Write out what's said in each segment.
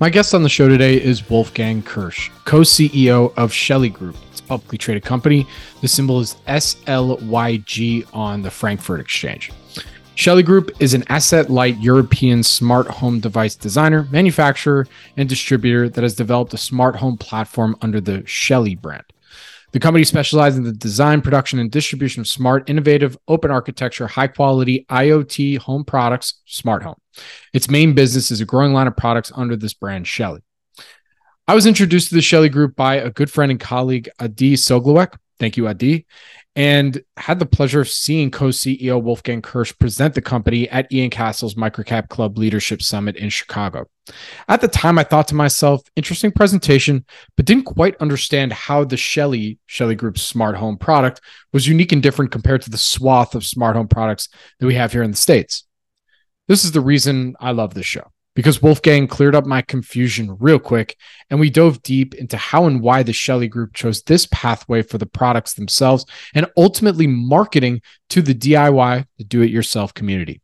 My guest on the show today is Wolfgang Kirsch, co-CEO of Shelly Group. It's a publicly traded company. The symbol is SLYG on the Frankfurt Exchange. Shelly Group is an asset-light European smart home device designer, manufacturer, and distributor that has developed a smart home platform under the Shelly brand. The company specializes in the design, production, and distribution of smart, innovative, open architecture, high-quality IoT home products, smart home. Its main business is a growing line of products under this brand, Shelly. I was introduced to the Shelly Group by a good friend and colleague, Adi Soglowek. Thank you, Adi. And had the pleasure of seeing co-CEO Wolfgang Kirsch present the company at Ian Castle's Microcap Club Leadership Summit in Chicago. At the time, I thought to myself, interesting presentation, but didn't quite understand how the Shelly Group's smart home product was unique and different compared to the swath of smart home products that we have here in the States. This is the reason I love this show, because Wolfgang cleared up my confusion real quick, and we dove deep into how and why the Shelly Group chose this pathway for the products themselves and ultimately marketing to the DIY, the do-it-yourself community.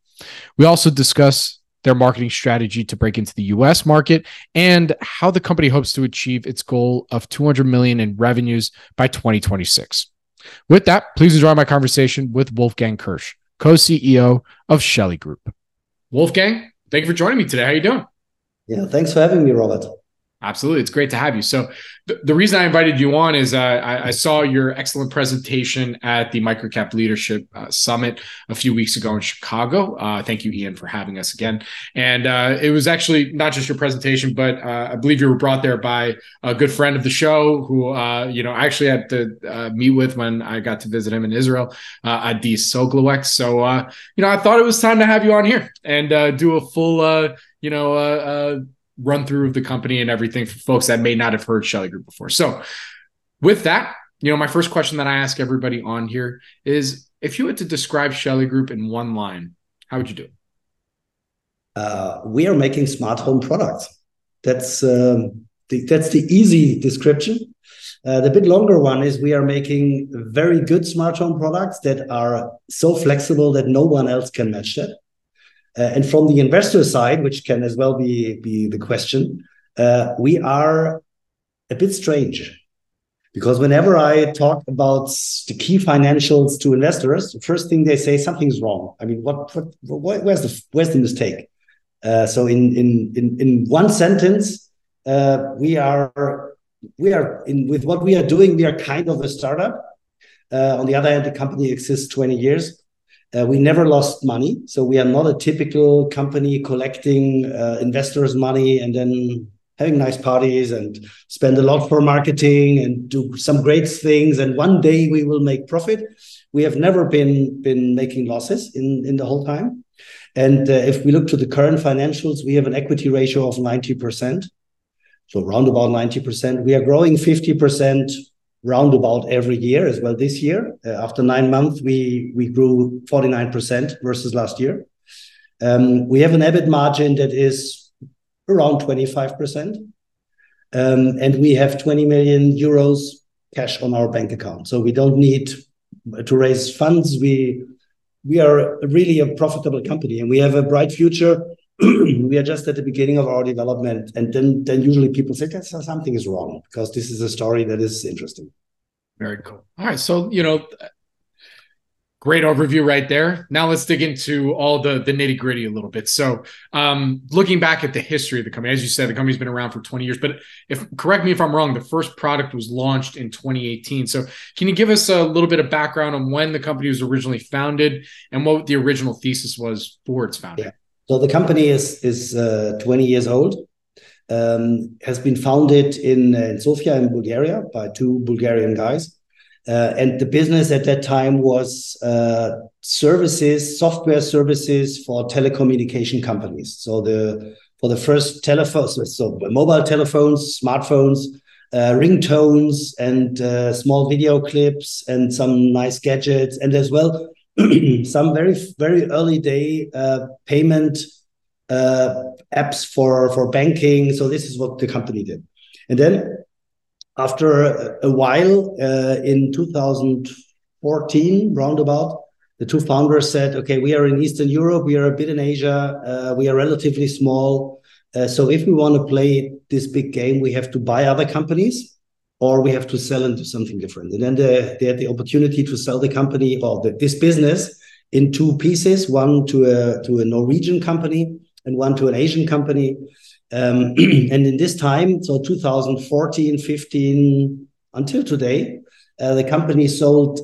We also discuss their marketing strategy to break into the U.S. market and how the company hopes to achieve its goal of $200 million in revenues by 2026. With that, please enjoy my conversation with Wolfgang Kirsch, co-CEO of Shelly Group. Wolfgang, thank you for joining me today. How are you doing? Yeah, thanks for having me, Robert. Absolutely. It's great to have you. So the reason I invited you on is I saw your excellent presentation at the Microcap Leadership Summit a few weeks ago in Chicago. Thank you, Ian, for having us again. And it was actually not just your presentation, but I believe you were brought there by a good friend of the show who, I actually had to meet with when I got to visit him in Israel, Adi Soglowek. So, I thought it was time to have you on here and do a full, run through of the company and everything for folks that may not have heard Shelly Group before. So with that, my first question that I ask everybody on here is, if you had to describe Shelly Group in one line, how would you do it? We are making smart home products. That's the easy description. The bit longer one is we are making very good smart home products that are so flexible that no one else can match that. And from the investor side, which can as well be the question, we are a bit strange. Because whenever I talk about the key financials to investors, the first thing they say, something's wrong. I mean, where's the mistake? So in one sentence, with what we are doing, we are kind of a startup. On the other hand, the company exists 20 years. We never lost money, so we are not a typical company collecting investors' money and then having nice parties and spend a lot for marketing and do some great things, and one day we will make profit. We have never been making losses in the whole time. And if we look to the current financials, we have an equity ratio of 90%, so round about 90%. We are growing 50%. Roundabout every year as well. This year, after 9 months, we grew 49% versus last year. We have an EBIT margin that is around 25%, and we have 20 million euros cash on our bank account. So we don't need to raise funds. We are really a profitable company, and we have a bright future. We are just at the beginning of our development, and then usually people say that something is wrong, because this is a story that is interesting. Very cool. All right, so great overview right there. Now let's dig into all the nitty gritty a little bit. So looking back at the history of the company, as you said, the company's been around for 20 years. But correct me if I'm wrong, the first product was launched in 2018. So can you give us a little bit of background on when the company was originally founded and what the original thesis was for its founding? Yeah. So the company is 20 years old, has been founded in Sofia in Bulgaria by two Bulgarian guys. And the business at that time was software services for telecommunication companies. So for the first telephones, so mobile telephones, smartphones, ringtones, and small video clips, and some nice gadgets, and as well some very early day payment apps for banking. So this is what the company did, and then after a while, in 2014 roundabout, the two founders said, "Okay, we are in Eastern Europe, we are a bit in Asia, we are relatively small. So if we want to play this big game, we have to buy other companies, or we have to sell and do something different." And then they had the opportunity to sell the company, or this business, in two pieces: one to a Norwegian company and one to an Asian company. And in this time, so 2014, 15 until today, the company sold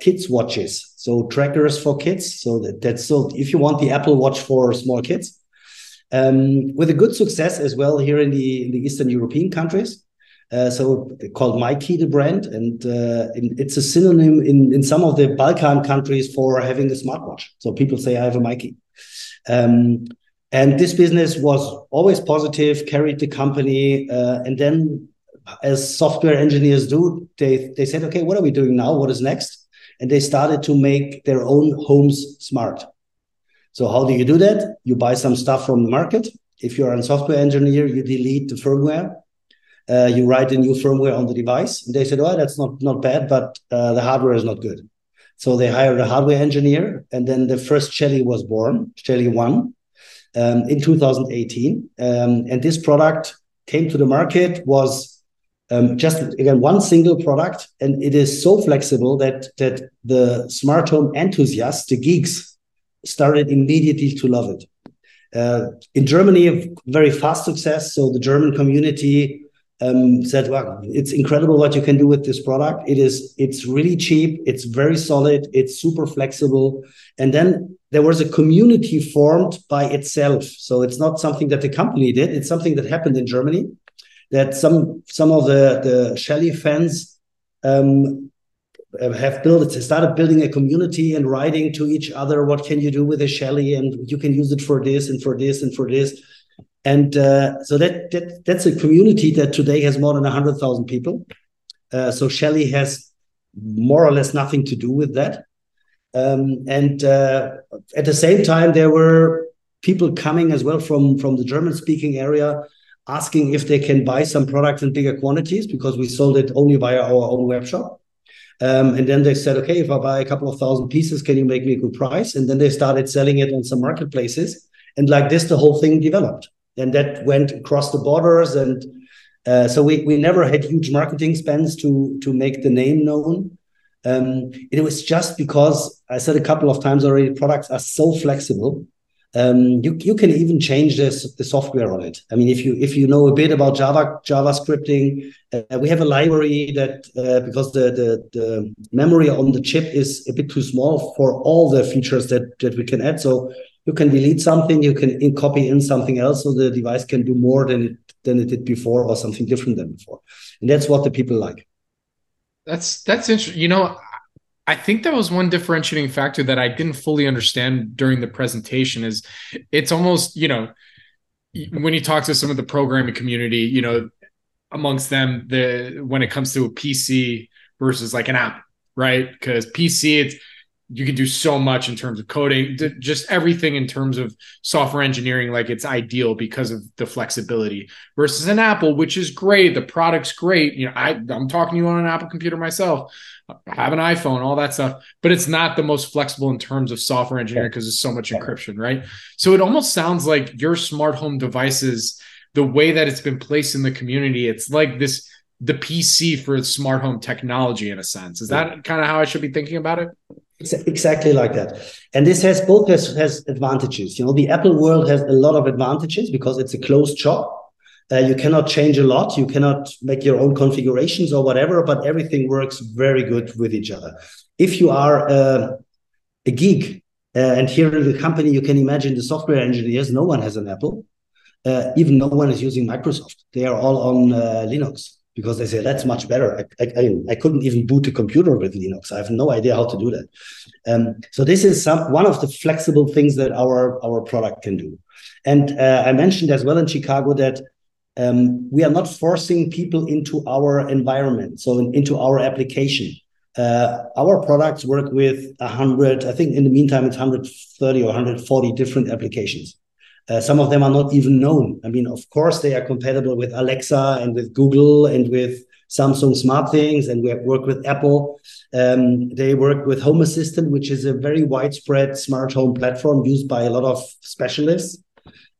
kids watches, so trackers for kids. So that's sold, if you want, the Apple Watch for small kids, with a good success as well here in the Eastern European countries. So called MyKey, the brand, and it's a synonym in some of the Balkan countries for having a smartwatch. So people say, "I have a MyKey." And this business was always positive, carried the company, and then, as software engineers do, they said, "Okay, what are we doing now? What is next?" And they started to make their own homes smart. So how do you do that? You buy some stuff from the market. If you're a software engineer, you delete the firmware. You write a new firmware on the device. And they said, "Oh, that's not bad, but the hardware is not good." So they hired a hardware engineer, and then the first Shelly was born, Shelly 1, in 2018. And this product came to the market, was just again one single product, and it is so flexible that the smart home enthusiasts, the geeks, started immediately to love it. In Germany, very fast success. So the German community said, "Wow, it's incredible what you can do with this product. It's really cheap. It's very solid. It's super flexible." And then there was a community formed by itself. So it's not something that the company did. It's something that happened in Germany, that some of the Shelly fans started building a community and writing to each other, "What can you do with a Shelly? And you can use it for this and for this and for this." And so that's a community that today has more than 100,000 people. So Shelly has more or less nothing to do with that. And at the same time, there were people coming as well from the German-speaking area, asking if they can buy some products in bigger quantities, because we sold it only via our own web shop. And then they said, "Okay, if I buy a couple of thousand pieces, can you make me a good price?" And then they started selling it on some marketplaces. And like this, the whole thing developed. And that went across the borders. And so we never had huge marketing spends to make the name known. It was just because, I said a couple of times already, products are so flexible. You can even change the software on it. I mean, if you know a bit about Java scripting, we have a library that because the memory on the chip is a bit too small for all the features that we can add. So you can delete something, you can copy in something else, so the device can do more than it did before, or something different than before. And that's what the people like. That's interesting. You know, I think that was one differentiating factor that I didn't fully understand during the presentation. Is it's almost, you know, when you talk to some of the programming community, you know, amongst them, when it comes to a PC versus like an app, right? Because PC, you can do so much in terms of coding, just everything in terms of software engineering, like it's ideal because of the flexibility, versus an Apple, which is great. The product's great. You know, I'm talking to you on an Apple computer myself. I have an iPhone, all that stuff, but it's not the most flexible in terms of software engineering because there's so much encryption, right? So it almost sounds like your smart home devices, the way that it's been placed in the community, it's like this, the PC for smart home technology in a sense. Is that kind of how I should be thinking about it? Exactly like that. And this has advantages. You know, the Apple world has a lot of advantages because it's a closed shop. You cannot change a lot. You cannot make your own configurations or whatever, but everything works very good with each other. If you are a geek, and here in the company, you can imagine the software engineers, no one has an Apple. Even no one is using Microsoft. They are all on Linux. because they say that's much better. I couldn't even boot a computer with Linux. I have no idea how to do that. So this is one of the flexible things that our product can do. And I mentioned as well in Chicago that we are not forcing people into our environment, so into our application. Our products work with 100, I think in the meantime, it's 130 or 140 different applications. Some of them are not even known. I mean, of course, they are compatible with Alexa and with Google and with Samsung Smart Things, and we work with Apple. They work with Home Assistant, which is a very widespread smart home platform used by a lot of specialists.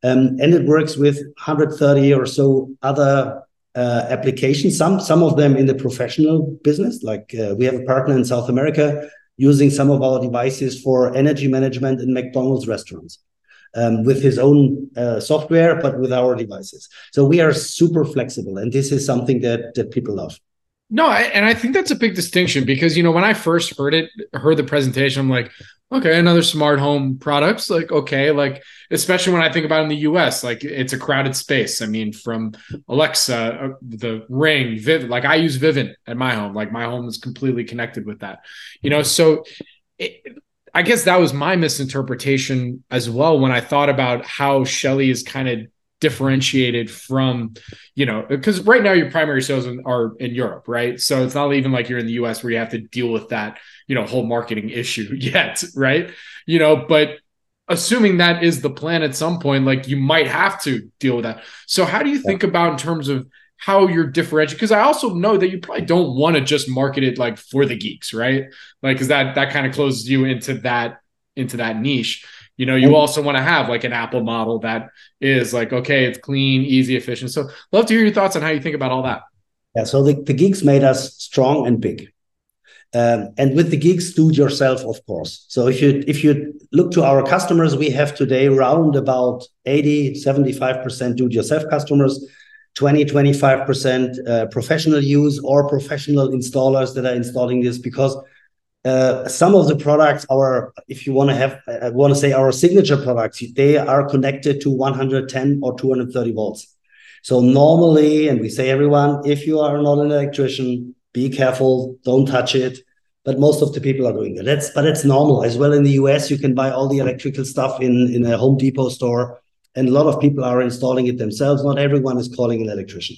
And it works with 130 or so other applications, some of them in the professional business. Like we have a partner in South America using some of our devices for energy management in McDonald's restaurants with his own software, but with our devices. So we are super flexible, and this is something that people love. No, and I think that's a big distinction because, you know, when I first heard the presentation, I'm like, okay, another smart home products, like, okay, like, especially when I think about in the US, like, it's a crowded space. I mean, from Alexa, the Ring, Vivint, like, I use Vivint at my home. Like, my home is completely connected with that, you know? So I guess that was my misinterpretation as well when I thought about how Shelly is kind of differentiated from, you know, because right now your primary sales are in Europe, right? So it's not even like you're in the US where you have to deal with that, you know, whole marketing issue yet, right? You know, but assuming that is the plan at some point, like you might have to deal with that. So how do you think about in terms of how you're differentiated? Because I also know that you probably don't want to just market it like for the geeks, right? Like, because that kind of closes you into that niche. You know, you also want to have like an Apple model that is like, okay, it's clean, easy, efficient. So love to hear your thoughts on how you think about all that. Yeah, so the geeks made us strong and big. And with the geeks, do it yourself, of course. So if you look to our customers, we have today round about 80, 75% do-it-yourself customers, 20, 25% professional use or professional installers that are installing this because some of the products, our signature products, they are connected to 110 or 230 volts. So normally, and we say everyone, if you are not an electrician, be careful, don't touch it. But most of the people are doing that. But it's normal as well. In the US, you can buy all the electrical stuff in a Home Depot store, and a lot of people are installing it themselves. Not everyone is calling an electrician.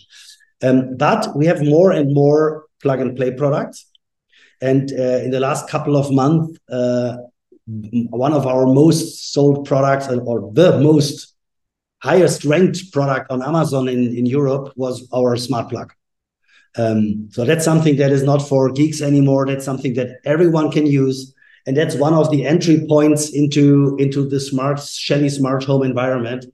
But we have more and more plug-and-play products. And in the last couple of months, one of our most sold products or the most highest ranked product on Amazon in Europe was our smart plug. So that's something that is not for geeks anymore. That's something that everyone can use. And that's one of the entry points into the Shelly smart home environment.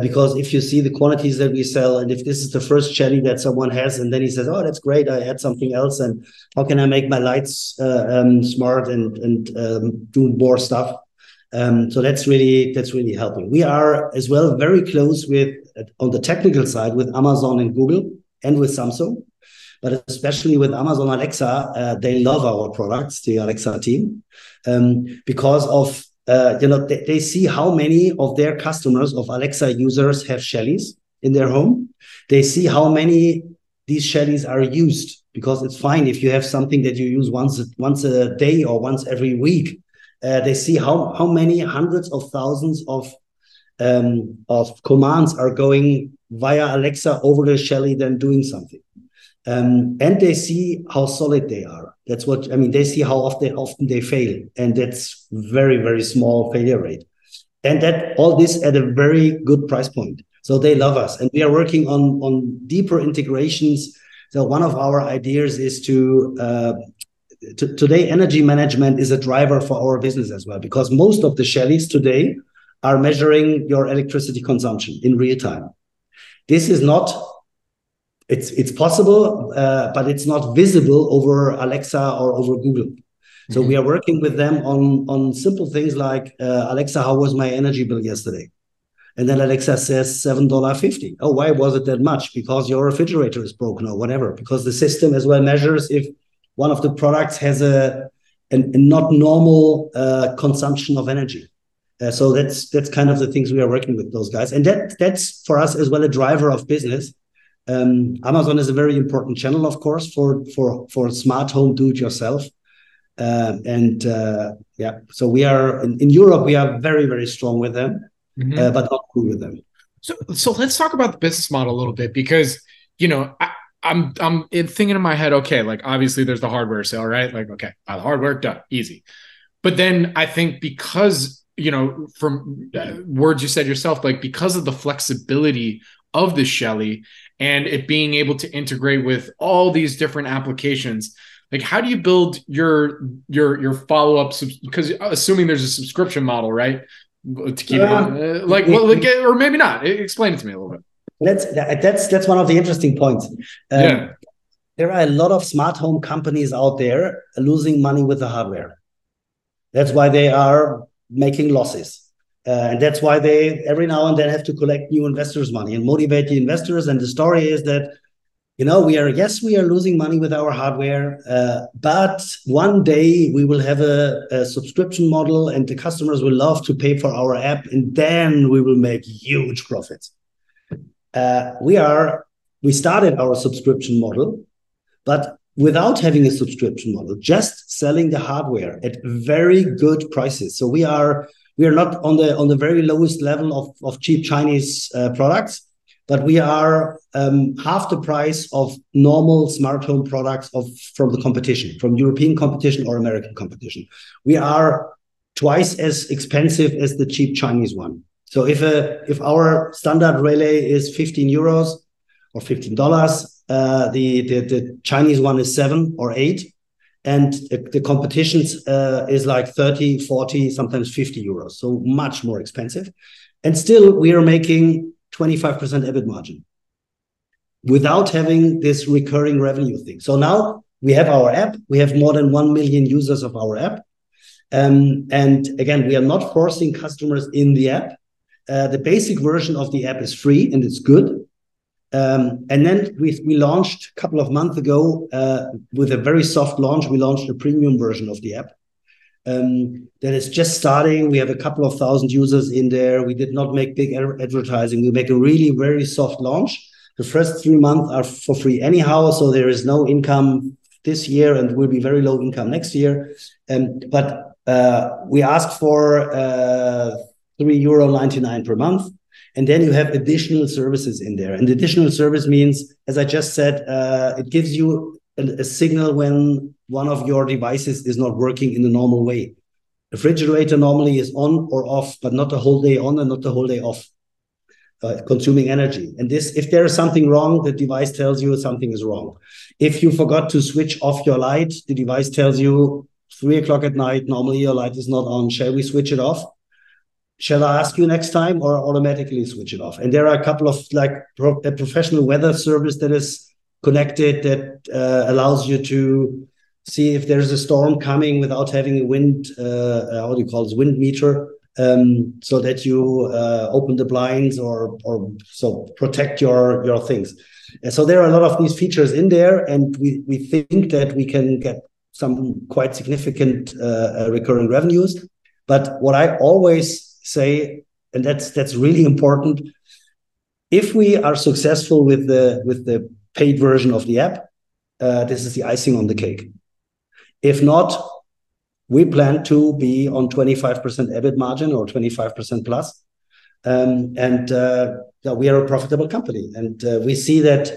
Because if you see the quantities that we sell, and if this is the first Shelly that someone has, and then he says, oh, that's great, I had something else, and how can I make my lights smart and do more stuff? So that's really helping. We are as well very close with, on the technical side, with Amazon and Google and with Samsung, but especially with Amazon Alexa, they love our products, the Alexa team, because of they see how many of their customers, of Alexa users, have Shellys in their home. They see how many these Shellys are used, because it's fine if you have something that you use once a day or once every week. They see how many hundreds of thousands of commands are going via Alexa over the Shelly than doing something. And they see how solid they are. That's what I mean. They see how often they fail, and that's very, very small failure rate. And that all this at a very good price point. So they love us, and we are working on deeper integrations. So one of our ideas is to today energy management is a driver for our business as well, because most of the Shellys today are measuring your electricity consumption in real time. This is not. It's possible, but it's not visible over Alexa or over Google. So We are working with them on simple things like, Alexa, how was my energy bill yesterday? And then Alexa says $7.50. Oh, why was it that much? Because your refrigerator is broken or whatever. Because the system as well measures if one of the products has a not normal consumption of energy. So that's kind of the things we are working with those guys. And that's for us as well a driver of business. Amazon is a very important channel, of course, for smart home do-it-yourself. So we are in Europe, we are very, very strong with them, mm-hmm. But not cool with them. So let's talk about the business model a little bit, because, you know, I'm thinking in my head, okay, like obviously there's the hardware sale, right? Like, okay, buy the hardware, done, easy. But then I think because, you know, from words you said yourself, like because of the flexibility of the Shelly and it being able to integrate with all these different applications, like how do you build your follow-up? Because assuming there's a subscription model, right? To keep it like, well, like, or maybe not. Explain it to me a little bit. That's one of the interesting points. There are a lot of smart home companies out there losing money with the hardware. That's why they are making losses. And that's why they every now and then have to collect new investors' money and motivate the investors. And the story is that, you know, we are losing money with our hardware, but one day we will have a subscription model and the customers will love to pay for our app, and then we will make huge profits. We started our subscription model, but without having a subscription model, just selling the hardware at very good prices. So we are not on the very lowest level of cheap Chinese products. But we are half the price of normal smart home products from the competition, from European competition or American competition. We are twice as expensive as the cheap Chinese one. So if our standard relay is 15 euros or $15, the Chinese one is 7 or 8, and the competition's is like 30, 40, sometimes 50 euros. So much more expensive, and still we are making 25% EBIT margin without having this recurring revenue thing. So now we have our app. We have more than 1 million users of our app. And again, we are not forcing customers in the app. The basic version of the app is free and it's good. And then we launched a couple of months ago with a very soft launch. We launched a premium version of the app. That is just starting. We have a couple of thousand users in there. We did not make big advertising. We make a really very soft launch. The first 3 months are for free anyhow, so there is no income this year and will be very low income next year. But we ask for €3.99 per month, and then you have additional services in there. And additional service means, as I just said, it gives you a signal when one of your devices is not working in the normal way. The refrigerator normally is on or off, but not the whole day on and not the whole day off, consuming energy. And this, if there is something wrong, the device tells you something is wrong. If you forgot to switch off your light, the device tells you 3 o'clock at night, normally your light is not on. Shall we switch it off? Shall I ask you next time or automatically switch it off? And there are a couple of like a professional weather service that is connected that allows you to see if there's a storm coming without having a wind, wind meter, so that you open the blinds or so protect your things. And so there are a lot of these features in there, and we think that we can get some quite significant recurring revenues. But what I always say, and that's really important, if we are successful with the paid version of the app, this is the icing on the cake. If not, we plan to be on 25% EBIT margin or 25% plus. We are a profitable company. And we see that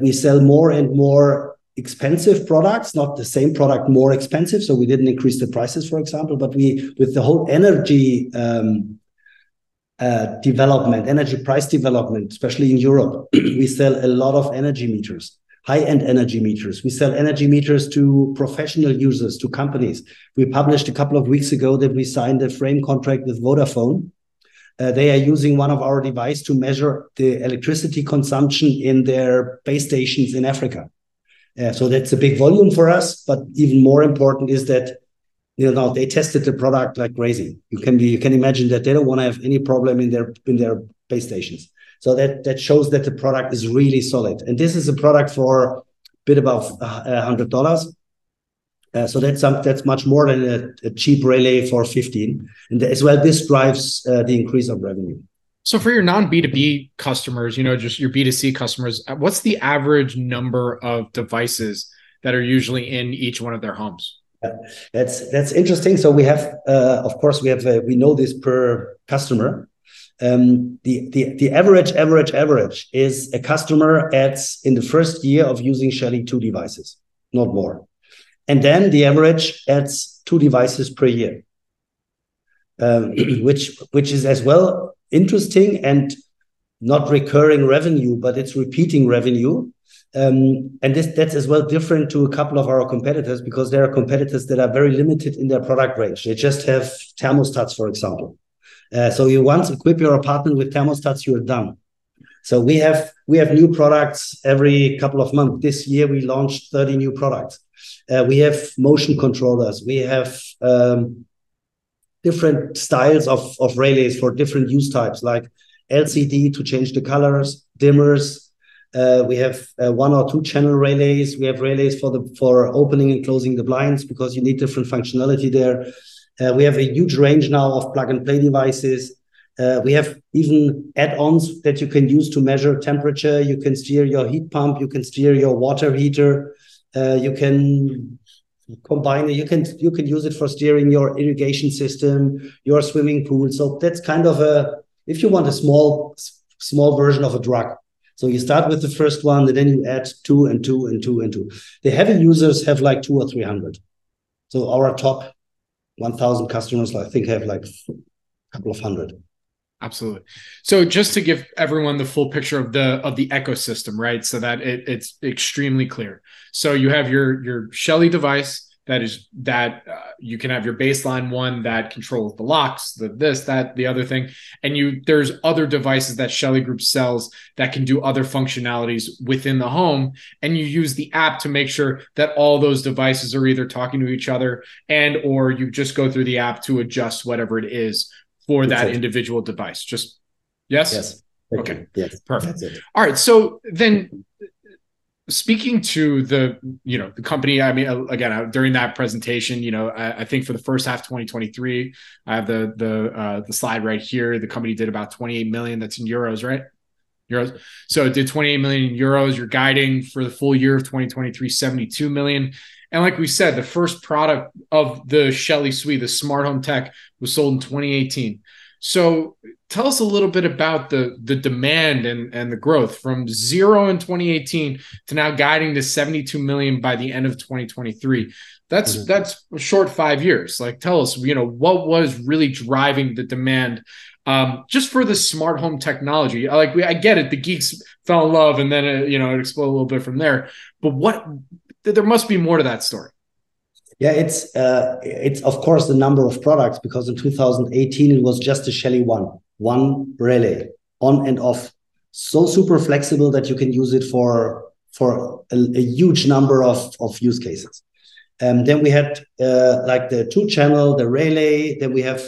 we sell more and more expensive products, not the same product, more expensive. So we didn't increase the prices, for example, but with the whole energy development, energy price development, especially in Europe, we sell a lot of energy meters, high-end energy meters. We sell energy meters to professional users, to companies. We published a couple of weeks ago that we signed a frame contract with Vodafone. They are using one of our devices to measure the electricity consumption in their base stations in Africa. So that's a big volume for us, but even more important is that, you know, they tested the product like crazy. You can imagine that they don't want to have any problem in their base stations. So that shows that the product is really solid. And this is a product for a bit above $100. So that's much more than a cheap relay for $15. And as well, this drives the increase of revenue. So for your non-B2B customers, you know, just your B2C customers, what's the average number of devices that are usually in each one of their homes? That's interesting. So we have, of course, we know this per customer. The average is a customer in the first year of using Shelly 2 devices, not more. And then the average adds 2 devices per year, which is as well interesting and not recurring revenue, but it's repeating revenue. And that's as well different to a couple of our competitors, because there are competitors that are very limited in their product range. They just have thermostats, for example. So you once equip your apartment with thermostats, you're done. So we have new products every couple of months. This year we launched 30 new products. We have motion controllers. We have different styles of relays for different use types, like LCD to change the colors, dimmers. We have 1 or 2 channel relays. We have relays for opening and closing the blinds, because you need different functionality there. We have a huge range now of plug-and-play devices. We have even add-ons that you can use to measure temperature. You can steer your heat pump. You can steer your water heater. You can combine it. You can use it for steering your irrigation system, your swimming pool. So that's kind of if you want a small version of a drug. So you start with the first one, and then you add 2 and 2 and 2 and 2. The heavy users have like 200 or 300. So our top 1,000 customers, I think, have like a couple of hundred. Absolutely. So just to give everyone the full picture of the ecosystem, right? So that it's extremely clear. So you have your Shelly device that you can have your baseline one that controls the locks, the other thing. And there's other devices that Shelly Group sells that can do other functionalities within the home. And you use the app to make sure that all those devices are either talking to each other or you just go through the app to adjust whatever it is for that individual device. Just, yes? Okay, yes. Perfect. All right, so then, speaking to the company, I mean, again, during that presentation, I think for the first half of 2023, I have the slide right here. The company did about 28 million. That's in euros, right? Euros. So it did 28 million euros. You're guiding for the full year of 2023, 72 million. And like we said, the first product of the Shelly suite, the smart home tech, was sold in 2018. So tell us a little bit about the demand and the growth from zero in 2018 to now guiding to 72 million by the end of 2023. That's a short 5 years. Like, tell us, what was really driving the demand just for the smart home technology? Like, I get it. The geeks fell in love and then, it exploded a little bit from there. But there must be more to that story. Yeah, it's of course the number of products, because in 2018 it was just a Shelly one relay on and off, so super flexible that you can use it for a huge number of use cases. Then we had like the 2-channel, the relay. Then we have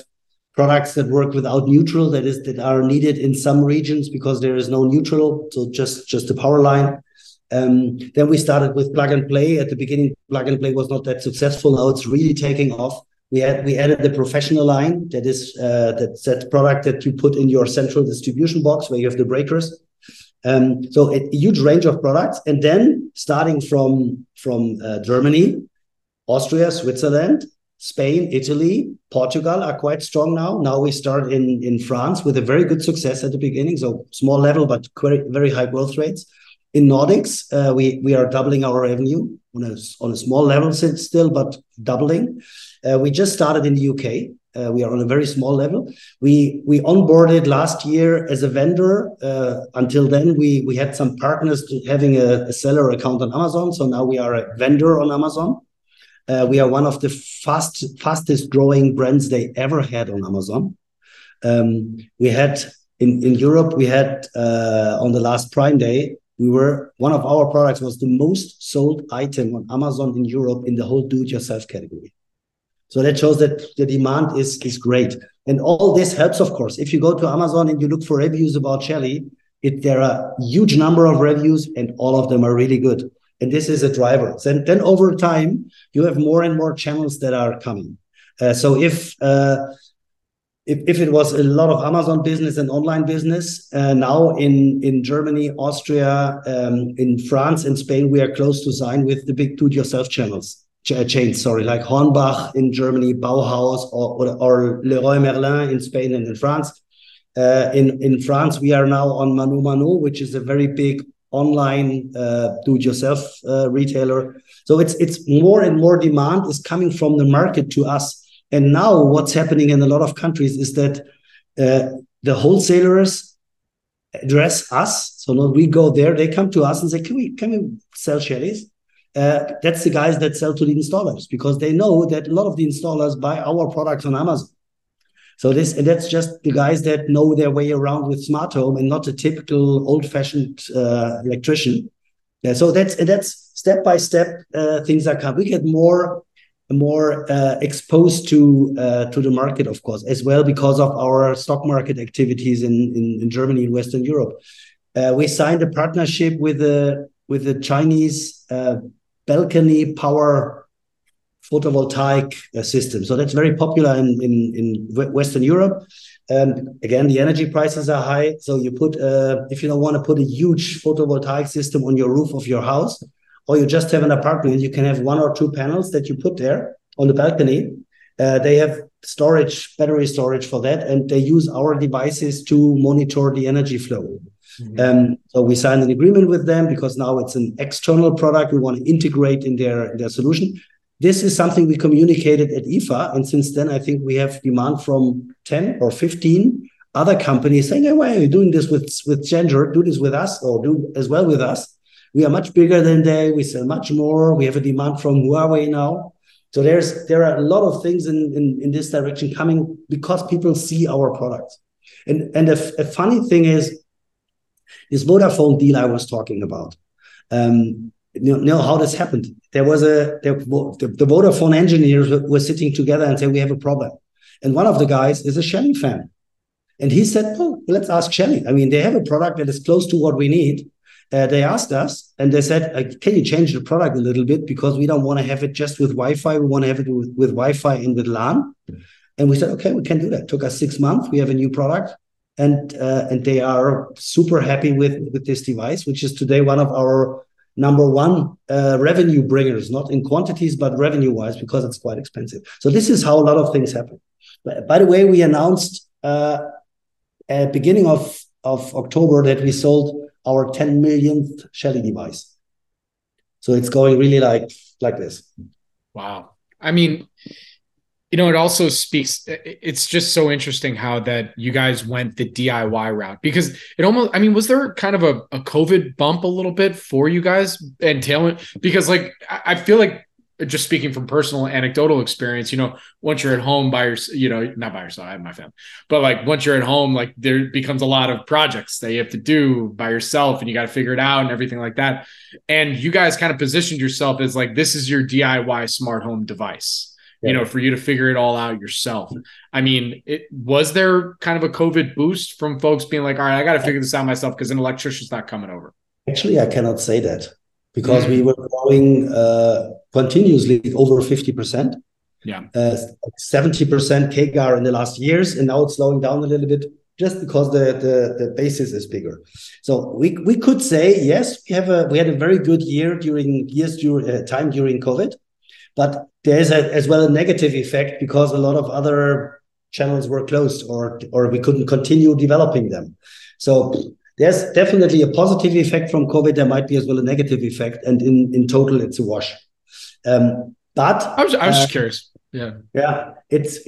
products that work without neutral, that are needed in some regions because there is no neutral, so just the power line. Then we started with plug and play. At the beginning, plug and play was not that successful. Now it's really taking off. We added the professional line. That is that product that you put in your central distribution box where you have the breakers. So a huge range of products. And then starting from Germany, Austria, Switzerland, Spain, Italy, Portugal are quite strong now. Now we start in France with a very good success at the beginning. So small level, but very high growth rates. In Nordics, we are doubling our revenue on a small level still, but doubling. We just started in the UK. We are on a very small level. We onboarded last year as a vendor. Until then, we had some partners having a seller account on Amazon. So now we are a vendor on Amazon. We are one of the fastest growing brands they ever had on Amazon. We had in Europe, we had on the last Prime Day, one of our products was the most sold item on Amazon in Europe in the whole do-it-yourself category. So that shows that the demand is great. And all this helps, of course. If you go to Amazon and you look for reviews about Shelly, there are a huge number of reviews and all of them are really good. And this is a driver. And then over time, you have more and more channels that are coming. So if if it was a lot of Amazon business and online business, now in Germany, Austria, in France and Spain, we are close to sign with the big do-it-yourself chains, like Hornbach in Germany, Bauhaus, or Leroy Merlin in Spain and in France. In France, we are now on Manu Manu, which is a very big online do-it-yourself retailer. So it's more and more demand is coming from the market to us. And now what's happening in a lot of countries is that the wholesalers address us. So now we go there, they come to us and say, can we sell Shellys? That's the guys that sell to the installers, because they know that a lot of the installers buy our products on Amazon. So that's just the guys that know their way around with smart home and not a typical old-fashioned electrician. Yeah, so that's step by step things are coming. We get more exposed to the market, of course, as well because of our stock market activities in Germany and Western Europe. We signed a partnership with a Chinese balcony power photovoltaic system. So that's very popular in Western Europe. Again, the energy prices are high. So you put, if you don't want to put a huge photovoltaic system on your roof of your house, or you just have an apartment and you can have one or two panels that you put there on the balcony. They have battery storage for that, and they use our devices to monitor the energy flow. Mm-hmm. So we signed an agreement with them because now it's an external product we want to integrate in their solution. This is something we communicated at IFA, and since then I think we have demand from 10 or 15 other companies saying, hey, why are you doing this with Ginger? Do this with us, or do as well with us. We are much bigger than they. We sell much more. We have a demand from Huawei now. So there are a lot of things in this direction coming because people see our products. And a funny thing is this Vodafone deal I was talking about. How this happened? There was the Vodafone engineers were sitting together and said, we have a problem. And one of the guys is a Shelly fan. And he said, oh, let's ask Shelly. I mean, they have a product that is close to what we need. They asked us and they said, can you change the product a little bit? Because we don't want to have it just with Wi-Fi. We want to have it with Wi-Fi and with LAN. And we said, okay, we can do that. It took us 6 months. We have a new product. And they are super happy with this device, which is today one of our number one revenue bringers, not in quantities, but revenue-wise, because it's quite expensive. So this is how a lot of things happen. By the way, we announced at beginning of October that we sold our 10 millionth Shelly device. So it's going really like this. Wow. I mean, it also speaks, it's just so interesting how that you guys went the DIY route, because it almost, was there kind of a COVID bump a little bit for you guys and tailwind? Because I feel like, just speaking from personal anecdotal experience, once you're at home by yourself, not by yourself, I have my family, but once you're at home, there becomes a lot of projects that you have to do by yourself and you got to figure it out and everything like that. And you guys kind of positioned yourself as this is your DIY smart home device, yeah, for you to figure it all out yourself. I mean, was there kind of a COVID boost from folks being all right, I got to figure this out myself because an electrician's not coming over? Actually, I cannot say that, because we were growing continuously over 50%. Yeah. 70% CAGR in the last years, and now it's slowing down a little bit just because the basis is bigger. So we could say, yes, we had a very good year during COVID, but there is as well a negative effect because a lot of other channels were closed or we couldn't continue developing them. So there's definitely a positive effect from COVID. There might be as well a negative effect. And in total, it's a wash. But I was just curious. Yeah. Yeah. It's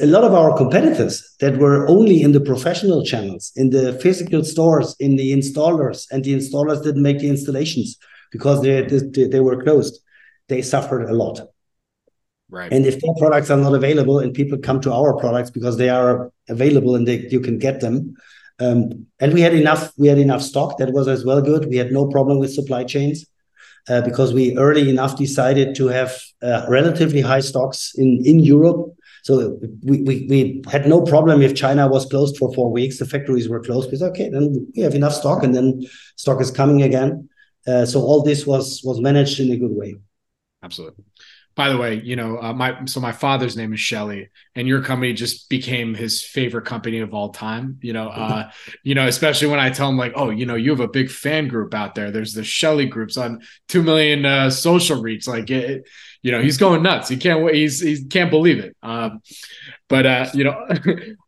a lot of our competitors that were only in the professional channels, in the physical stores, in the installers, and the installers didn't make the installations because they were closed. They suffered a lot. Right. And if their products are not available and people come to our products because they are available and you can get them, and we had enough stock. That was as well good. We had no problem with supply chains because we early enough decided to have relatively high stocks in Europe. So we had no problem if China was closed for 4 weeks, the factories were closed. We said, okay, then we have enough stock, and then stock is coming again. So all this was managed in a good way. Absolutely. By the way, you know, my father's name is Shelly, and your company just became his favorite company of all time. You know, you know, especially when I tell him like, oh, you know, you have a big fan group out there. There's the Shelly groups on 2 million social reach. Like, you know, he's going nuts. He can't wait. He can't believe it. You know,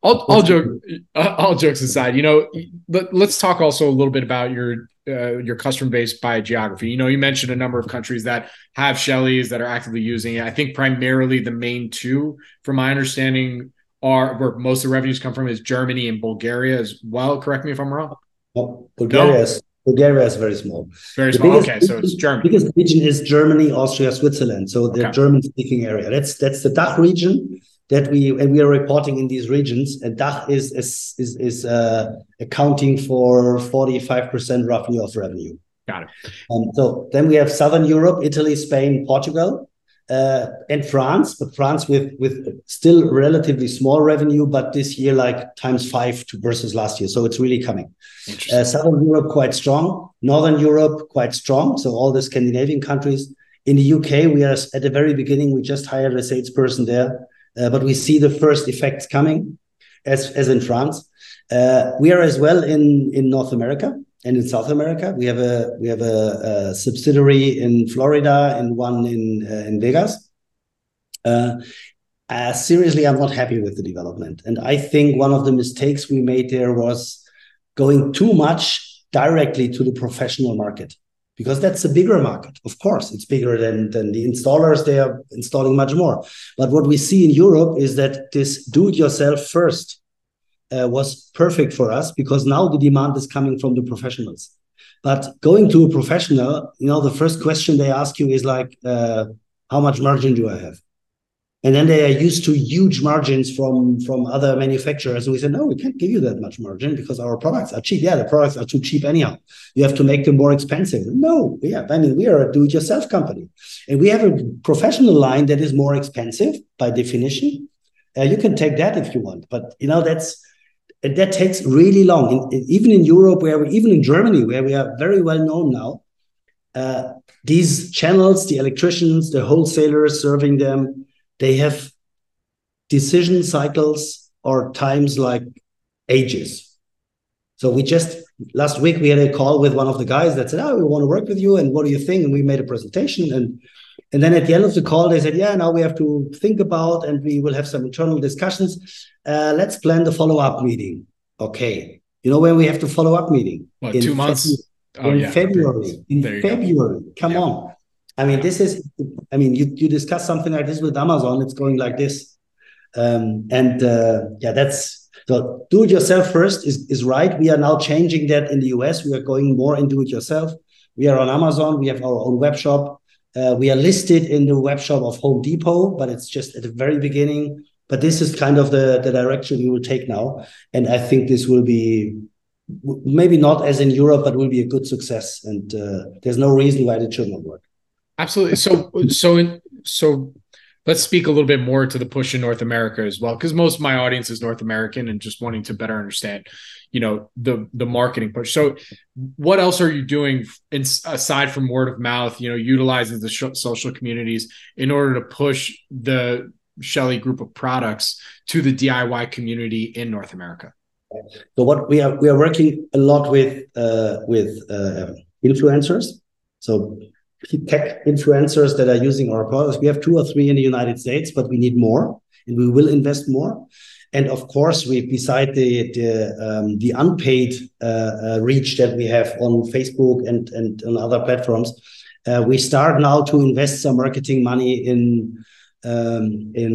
all jokes aside, you know, let's talk also a little bit about your customer base by geography. You know, you mentioned a number of countries that have Shellys that are actively using it. I think primarily the main two, from my understanding, are where most of the revenues come from is Germany and Bulgaria as well. Correct me if I'm wrong. Bulgaria is very small. Very small. Okay, so it's Germany. Biggest region is Germany, Austria, Switzerland. So the German-speaking area. That's the DACH region that we are reporting in these regions. And DACH is accounting for 45% roughly of revenue. Got it. So then we have Southern Europe, Italy, Spain, Portugal, and France. But France with still relatively small revenue, but this year like ×5 versus last year. So it's really coming. Southern Europe quite strong. Northern Europe quite strong. So all the Scandinavian countries. In the UK, we are at the very beginning. We just hired a salesperson there. But we see the first effects coming, as in France. We are as well in North America and in South America. We have a subsidiary in Florida and one in Vegas. Seriously, I'm not happy with the development, and I think one of the mistakes we made there was going too much directly to the professional market, because that's a bigger market. Of course, it's bigger than the installers. They are installing much more. But what we see in Europe is that this do-it-yourself first was perfect for us, because now the demand is coming from the professionals. But going to a professional, you know, the first question they ask you is like, how much margin do I have? And then they are used to huge margins from other manufacturers. And we said, no, we can't give you that much margin because our products are cheap. Yeah, the products are too cheap anyhow. You have to make them more expensive. No, we are a do-it-yourself company. And we have a professional line that is more expensive by definition. You can take that if you want. But, you know, that takes really long. Even in Europe, even in Germany, where we are very well known now, these channels, the electricians, the wholesalers serving them, they have decision cycles or times like ages. So last week we had a call with one of the guys that said, oh, we want to work with you. And what do you think? And we made a presentation. And then at the end of the call, they said, yeah, now we have to think about, and we will have some internal discussions. Let's plan the follow-up meeting. Okay. You know when we have the follow-up meeting? What, in 2 months? February. In February. Come on. I mean, you discuss something like this with Amazon, it's going like this. So do it yourself first is right. We are now changing that in the US. We are going more in do it yourself. We are on Amazon. We have our own web shop. We are listed in the web shop of Home Depot, but it's just at the very beginning. But this is kind of the direction we will take now. And I think this will be maybe not as in Europe, but will be a good success. And there's no reason why it should not work. Absolutely. So let's speak a little bit more to the push in North America as well, because most of my audience is North American and just wanting to better understand, you know, the marketing push. So what else are you doing aside from word of mouth, you know, utilizing the social communities in order to push the Shelly group of products to the DIY community in North America? So what we are working a lot with influencers. So tech influencers that are using our products. We have 2 or 3 in the United States, but we need more, and we will invest more. And of course, beside the unpaid reach that we have on Facebook and on other platforms, we start now to invest some marketing money in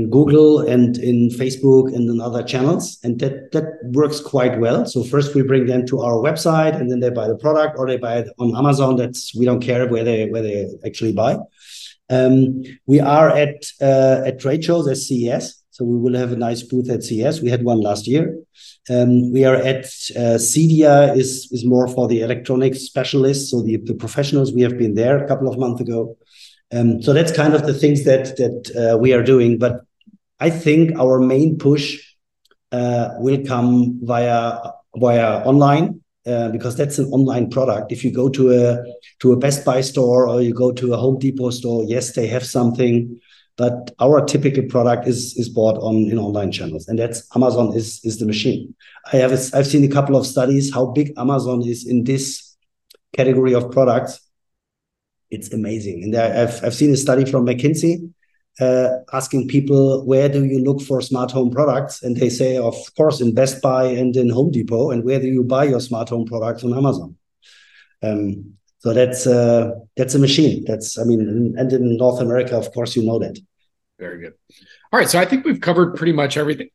Google and in Facebook and in other channels, and that works quite well. So first we bring them to our website, and then they buy the product, or they buy it on Amazon. We don't care where they actually buy. We are at trade shows at CES, so we will have a nice booth at CES. We had one last year. We are at CEDIA, is more for the electronics specialists, so the professionals. We have been there a couple of months ago. So that's kind of the things that we are doing. But I think our main push will come via online, because that's an online product. If you go to a Best Buy store, or you go to a Home Depot store, yes, they have something. But our typical product is bought on in online channels, and that's Amazon is the machine. I've seen a couple of studies how big Amazon is in this category of products. It's amazing, and I've seen a study from McKinsey asking people, where do you look for smart home products? And they say, of course, in Best Buy and in Home Depot. And where do you buy your smart home products? On Amazon. So that's a machine. That's, I mean, and in North America, of course, you know that. Very good. All right. So I think we've covered pretty much everything,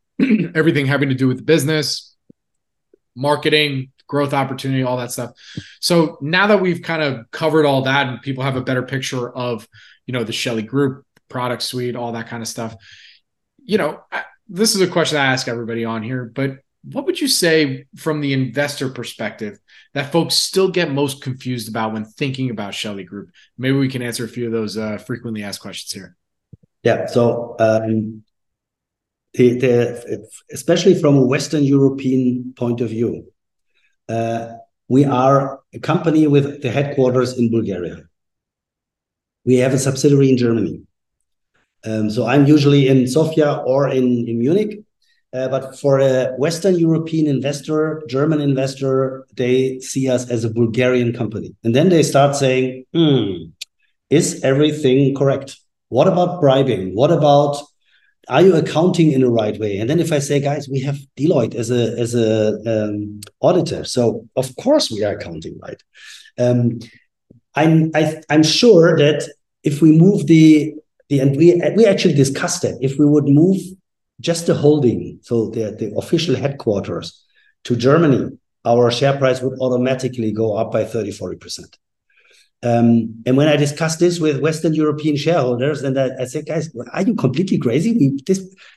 everything having to do with business, marketing, growth opportunity, all that stuff. So now that we've kind of covered all that and people have a better picture of, you know, the Shelly Group, product suite, all that kind of stuff, you know, this is a question I ask everybody on here, but what would you say from the investor perspective that folks still get most confused about when thinking about Shelly Group? Maybe we can answer a few of those frequently asked questions here. Yeah. So especially from a Western European point of view, we are a company with the headquarters in Bulgaria. We have a subsidiary in Germany. So I'm usually in Sofia or in Munich. But for a Western European investor, German investor, they see us as a Bulgarian company. And then they start saying, is everything correct? What about bribing? What about, are you accounting in the right way? And then if I say, guys, we have Deloitte as a auditor. So of course we are accounting right. I'm sure that if we move and we actually discussed that if we would move just the holding, so the official headquarters to Germany, our share price would automatically go up by 30-40%. And when I discussed this with Western European shareholders, and I said, guys, are you completely crazy?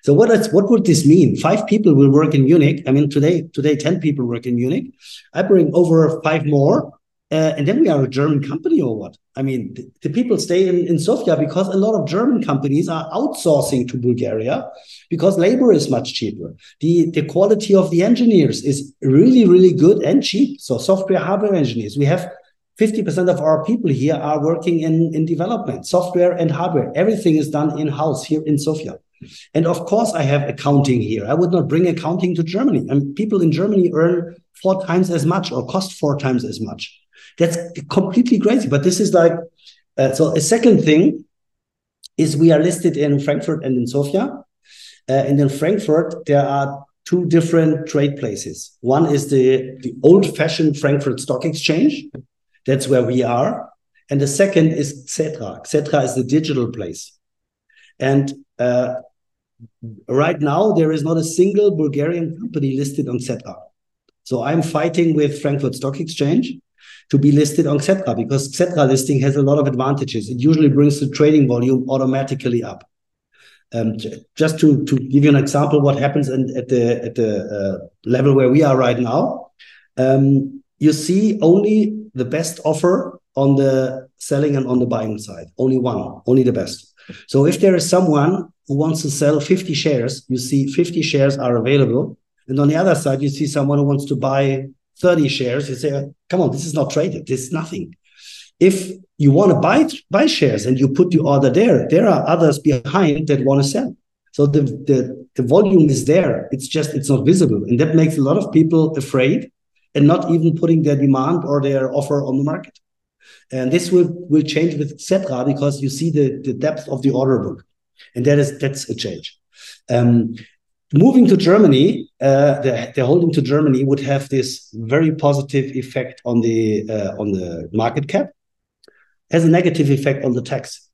So what would this mean? 5 people will work in Munich. I mean, today 10 people work in Munich. I bring over 5 more. And then we are a German company or what? I mean, the people stay in Sofia because a lot of German companies are outsourcing to Bulgaria because labor is much cheaper. The quality of the engineers is really, really good and cheap. So software, hardware engineers. We have 50% of our people here are working in development, software and hardware. Everything is done in-house here in Sofia. And of course, I have accounting here. I would not bring accounting to Germany. And people in Germany earn 4 times as much or cost 4 times as much. That's completely crazy. But this is like, so a second thing is we are listed in Frankfurt and in Sofia. And in Frankfurt, there are 2 different trade places. One is the old-fashioned Frankfurt Stock Exchange. That's where we are. And the second is Xetra. Xetra is the digital place. And right now, there is not a single Bulgarian company listed on Xetra. So I'm fighting with Frankfurt Stock Exchange to be listed on Xetra, because Xetra listing has a lot of advantages. It usually brings the trading volume automatically up. Just to give you an example, what happens at the level where we are right now, you see only the best offer on the selling and on the buying side. Only one, only the best. So if there is someone who wants to sell 50 shares, you see 50 shares are available. And on the other side, you see someone who wants to buy 30 shares, you say, come on, this is not traded. This is nothing. If you want to buy shares and you put the order there are others behind that want to sell. So the volume is there. It's just, it's not visible. And that makes a lot of people afraid and not even putting their demand or their offer on the market. And this will change with Xetra, because you see the depth of the order book. And that's a change. Moving to Germany, the holding to Germany would have this very positive effect on the market cap. Has a negative effect on the tax.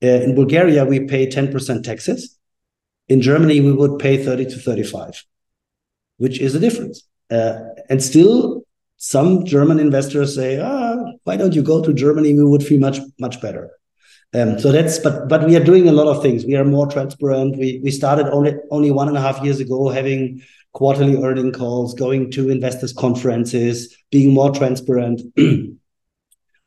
In Bulgaria, we pay 10% taxes. In Germany, we would pay 30 to 35, which is a difference. And still, some German investors say, why don't you go to Germany? We would feel much, much better. So that's, but we are doing a lot of things. We are more transparent. We started only 1.5 years ago, having quarterly earning calls, going to investors conferences, being more transparent.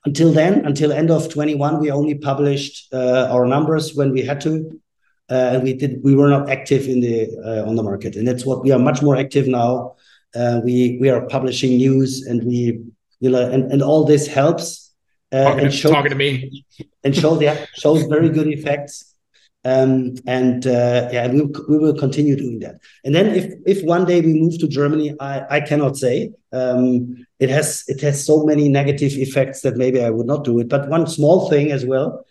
Until end of 2021, we only published our numbers when we had to, and we were not active in on the market. And that's what we are much more active now. We are publishing news, and we, you know, and all this helps. Talking to me. And shows very good effects. We will continue doing that. And then if one day we move to Germany, I cannot say. It has so many negative effects that maybe I would not do it. But one small thing as well,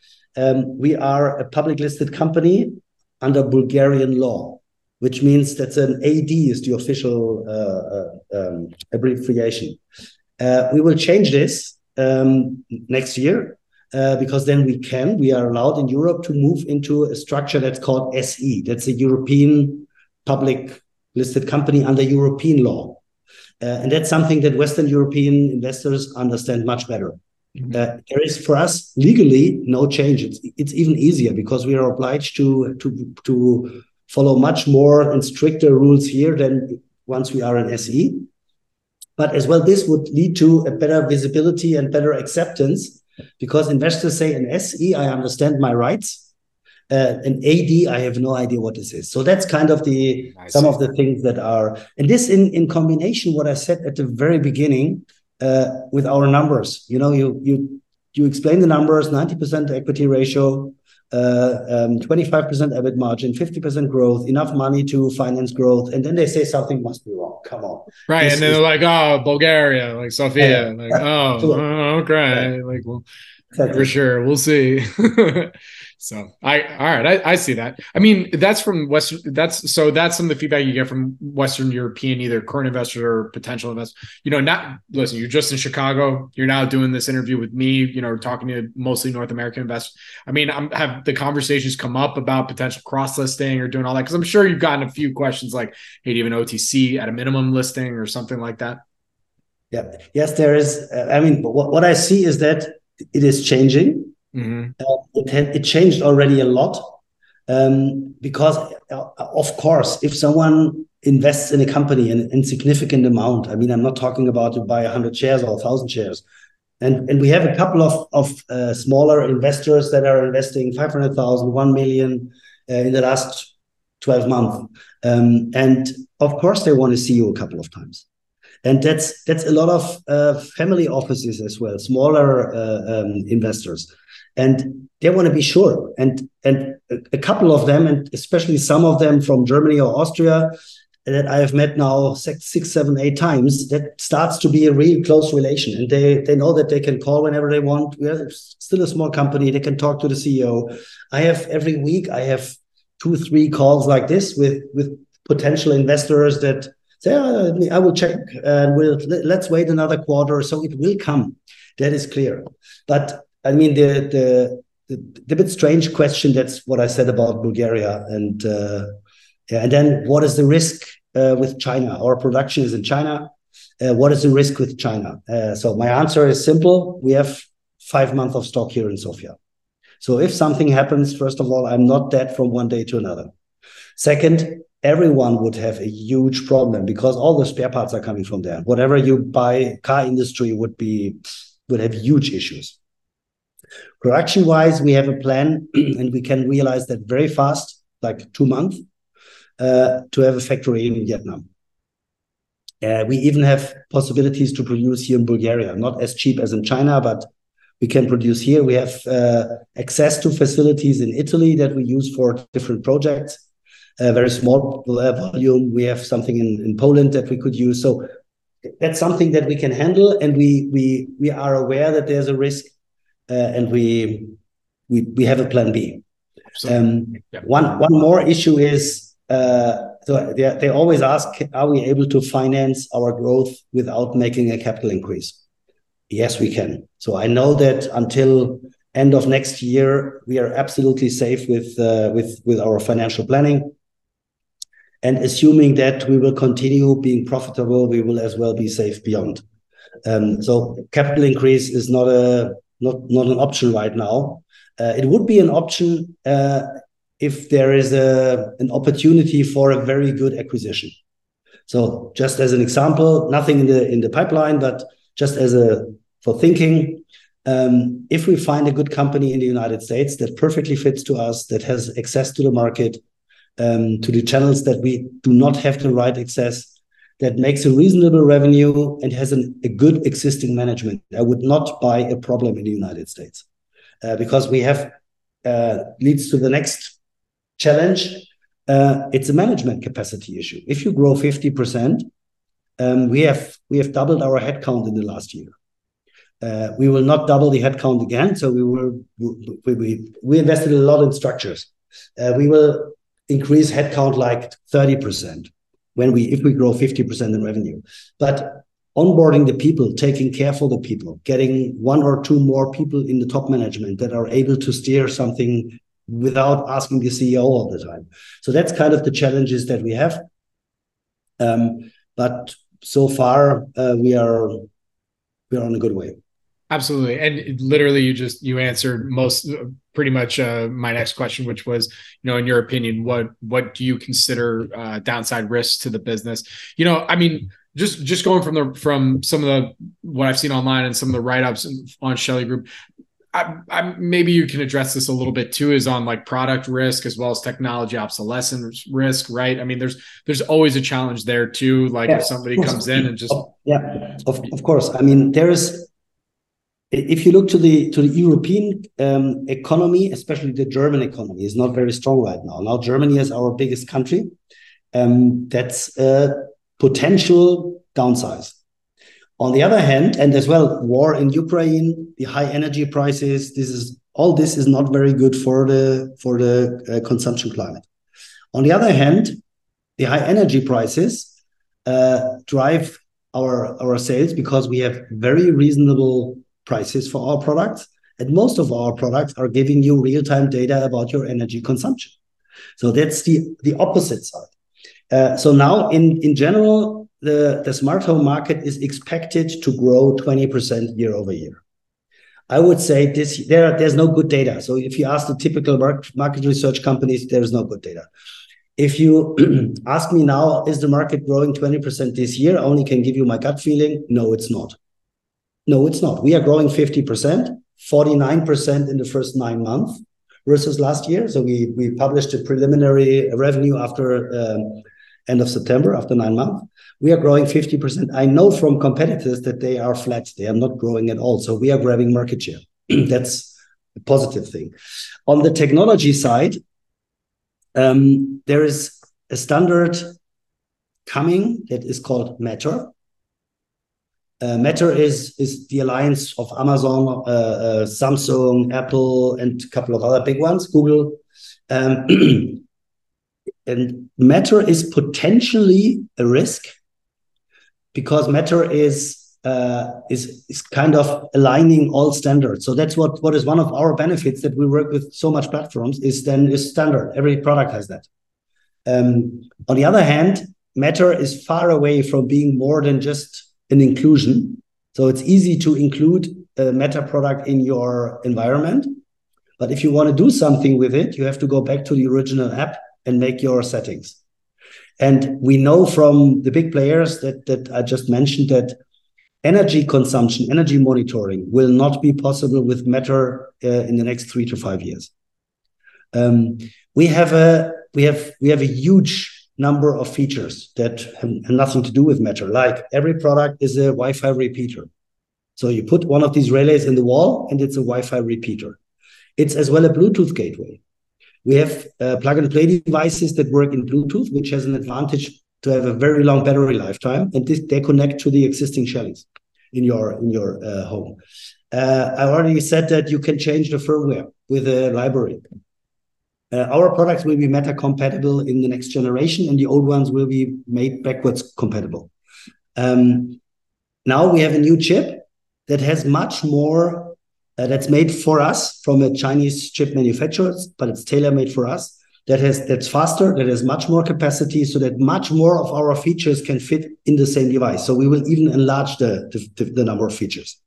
we are a public listed company under Bulgarian law, which means that an AD is the official abbreviation. We will change this next year. Because then we are allowed in Europe to move into a structure that's called SE. That's a European public listed company under European law. And that's something that Western European investors understand much better. Mm-hmm. There is for us legally no change. It's even easier because we are obliged to follow much more and stricter rules here than once we are an SE. But as well, this would lead to a better visibility and better acceptance. Because investors say an SE, I understand my rights, an AD, I have no idea what this is. So that's kind of some of the things that are, and this in combination what I said at the very beginning with our numbers. You know, you explain the numbers: 90% equity ratio, 25% EBIT margin, 50% growth, enough money to finance growth, and then they say something must be wrong. Come on, right? And then they're like, "Oh, Bulgaria, like Sofia, like okay, like well, exactly. For sure, we'll see." So I see that. I mean, that's some of the feedback you get from Western European, either current investors or potential investors. You know, you're just in Chicago. You're now doing this interview with me, you know, talking to mostly North American investors. I mean, have the conversations come up about potential cross-listing or doing all that? Because I'm sure you've gotten a few questions like, hey, do you have an OTC at a minimum listing or something like that? Yeah. Yes, there is. I mean, what I see is that it is changing. Mm-hmm. It changed already a lot because, of course, if someone invests in a company an insignificant amount, I mean, I'm not talking about you buy 100 shares or 1,000 shares. And we have a couple of smaller investors that are investing 500,000, 1 million in the last 12 months. And, of course, they want to see you a couple of times. And that's a lot of family offices as well, smaller investors. And they want to be sure. And a couple of them, and especially some of them from Germany or Austria, that I have met now six, seven, eight times, that starts to be a real close relation. And they know that they can call whenever they want. We are still a small company. They can talk to the CEO. Every week, I have 2-3 calls like this with potential investors that say, oh, I will check and let's wait another quarter. So it will come. That is clear. But I mean, the bit strange question, that's what I said about Bulgaria. And then what is the risk with China? Our production is in China. What is the risk with China? So my answer is simple. We have 5 months of stock here in Sofia. So if something happens, first of all, I'm not dead from one day to another. Second, everyone would have a huge problem because all the spare parts are coming from there. Whatever you buy, car industry would have huge issues. Production-wise, we have a plan, and we can realize that very fast, like 2 months, to have a factory in Vietnam. We even have possibilities to produce here in Bulgaria, not as cheap as in China, but we can produce here. We have access to facilities in Italy that we use for different projects, very small volume. We have something in Poland that we could use. So that's something that we can handle, and we are aware that there's a risk. And we have a plan B. Yeah. One more issue is so they always ask, are we able to finance our growth without making a capital increase? Yes, we can. So I know that until end of next year, we are absolutely safe with our financial planning. And assuming that we will continue being profitable, we will as well be safe beyond. So capital increase is not an option right now. It would be an option if there is an opportunity for a very good acquisition. So just as an example, nothing in the pipeline, but just for thinking, if we find a good company in the United States that perfectly fits to us, that has access to the market, to the channels that we do not have the right access, that makes a reasonable revenue and has a good existing management. I would not buy a problem in the United States because we have leads to the next challenge, it's a management capacity issue. If you grow 50%, we have doubled our headcount in the last year. We will not double the headcount again. So we invested a lot in structures. We will increase headcount like 30% if we grow 50% in revenue. But onboarding the people, taking care for the people, getting one or two more people in the top management that are able to steer something without asking the CEO all the time. So that's kind of the challenges that we have. But so far we are on a good way. Absolutely. And literally you answered pretty much my next question, which was, in your opinion, what do you consider downside risks to the business? Just going from some of what I've seen online and some of the write-ups on Shelly Group, maybe you can address this a little bit too, is on like product risk as well as technology obsolescence risk, right? I mean, there's always a challenge there too. Like if somebody comes in and just of course. I mean, there is, if you look to the European economy, especially the German economy, is not very strong right now. Now Germany is our biggest country. That's potential downsize. On the other hand, and as well, war in Ukraine, the high energy prices, this is not very good for the consumption climate. On the other hand, the high energy prices drive our sales because we have very reasonable prices for our products, and most of our products are giving you real-time data about your energy consumption. So that's the opposite side. So now, in general, the smart home market is expected to grow 20% year over year. I would say there's no good data. So if you ask the typical market research companies, there's no good data. If you ask me now, is the market growing 20% this year? I only can give you my gut feeling. No, it's not. No, it's not. We are growing 50%, 49% in the first 9 months versus last year. So we published a preliminary revenue after end of September, after 9 months. We are growing 50%. I know from competitors that they are flat. They are not growing at all. So we are grabbing market share. That's a positive thing. On the technology side, there is a standard coming that is called Matter. Matter is the alliance of Amazon, Samsung, Apple, and a couple of other big ones, Google. And Matter is potentially a risk because Matter is kind of aligning all standards. So that's what is one of our benefits that we work with so much platforms is standard. Every product has that. On the other hand, Matter is far away from being more than just an inclusion. So it's easy to include a Matter product in your environment. But if you want to do something with it, you have to go back to the original app and make your settings. And we know from the big players that I just mentioned that energy consumption, energy monitoring will not be possible with Matter in the next 3 to 5 years. We have a huge number of features that have nothing to do with Matter. Like every product is a Wi-Fi repeater. So you put one of these relays in the wall and it's a Wi-Fi repeater. It's as well a Bluetooth gateway. We have plug and play devices that work in Bluetooth, which has an advantage to have a very long battery lifetime. And they connect to the existing Shellys in your home. I already said that you can change the firmware with a library. Our products will be Matter compatible in the next generation, and the old ones will be made backwards compatible. Now we have a new chip that has much more, that's made for us from a Chinese chip manufacturer, but it's tailor-made for us. That's faster, that has much more capacity, so that much more of our features can fit in the same device. So we will even enlarge the number of features.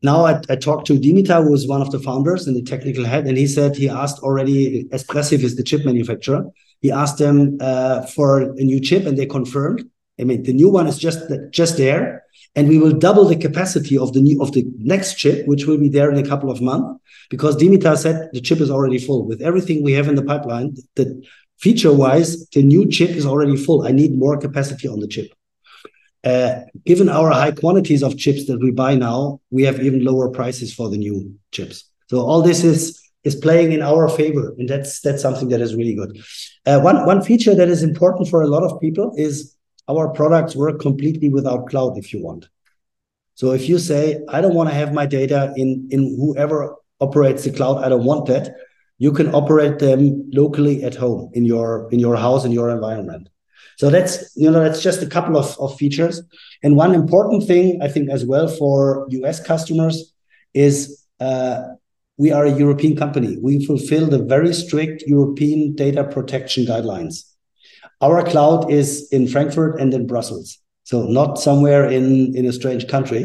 Now I talked to Dimitar, who is one of the founders and the technical head, and he asked already, Espressif is the chip manufacturer. He asked them for a new chip, and they confirmed. I mean, the new one is just there, and we will double the capacity of the next chip, which will be there in a couple of months, because Dimitar said the chip is already full. With everything we have in the pipeline, the feature-wise, the new chip is already full. I need more capacity on the chip. Given our high quantities of chips that we buy now, we have even lower prices for the new chips. So all this is is playing in our favor, and that's something that is really good. One feature that is important for a lot of people is our products work completely without cloud if you want. So if you say, I don't want to have my data in whoever operates the cloud, I don't want that, you can operate them locally at home, in your house, in your environment. So that's just a couple of features. And one important thing, I think, as well for US customers is we are a European company. We fulfill the very strict European data protection guidelines. Our cloud is in Frankfurt and in Brussels, so not somewhere in a strange country.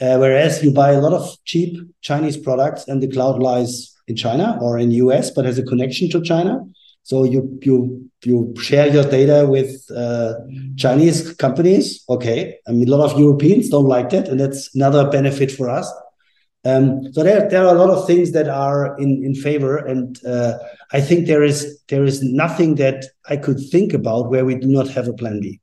Whereas you buy a lot of cheap Chinese products and the cloud lies in China or in US, but has a connection to China. So you share your data with Chinese companies. Okay, I mean, a lot of Europeans don't like that, and that's another benefit for us. So there are a lot of things that are in favor, and I think there is nothing that I could think about where we do not have a plan B.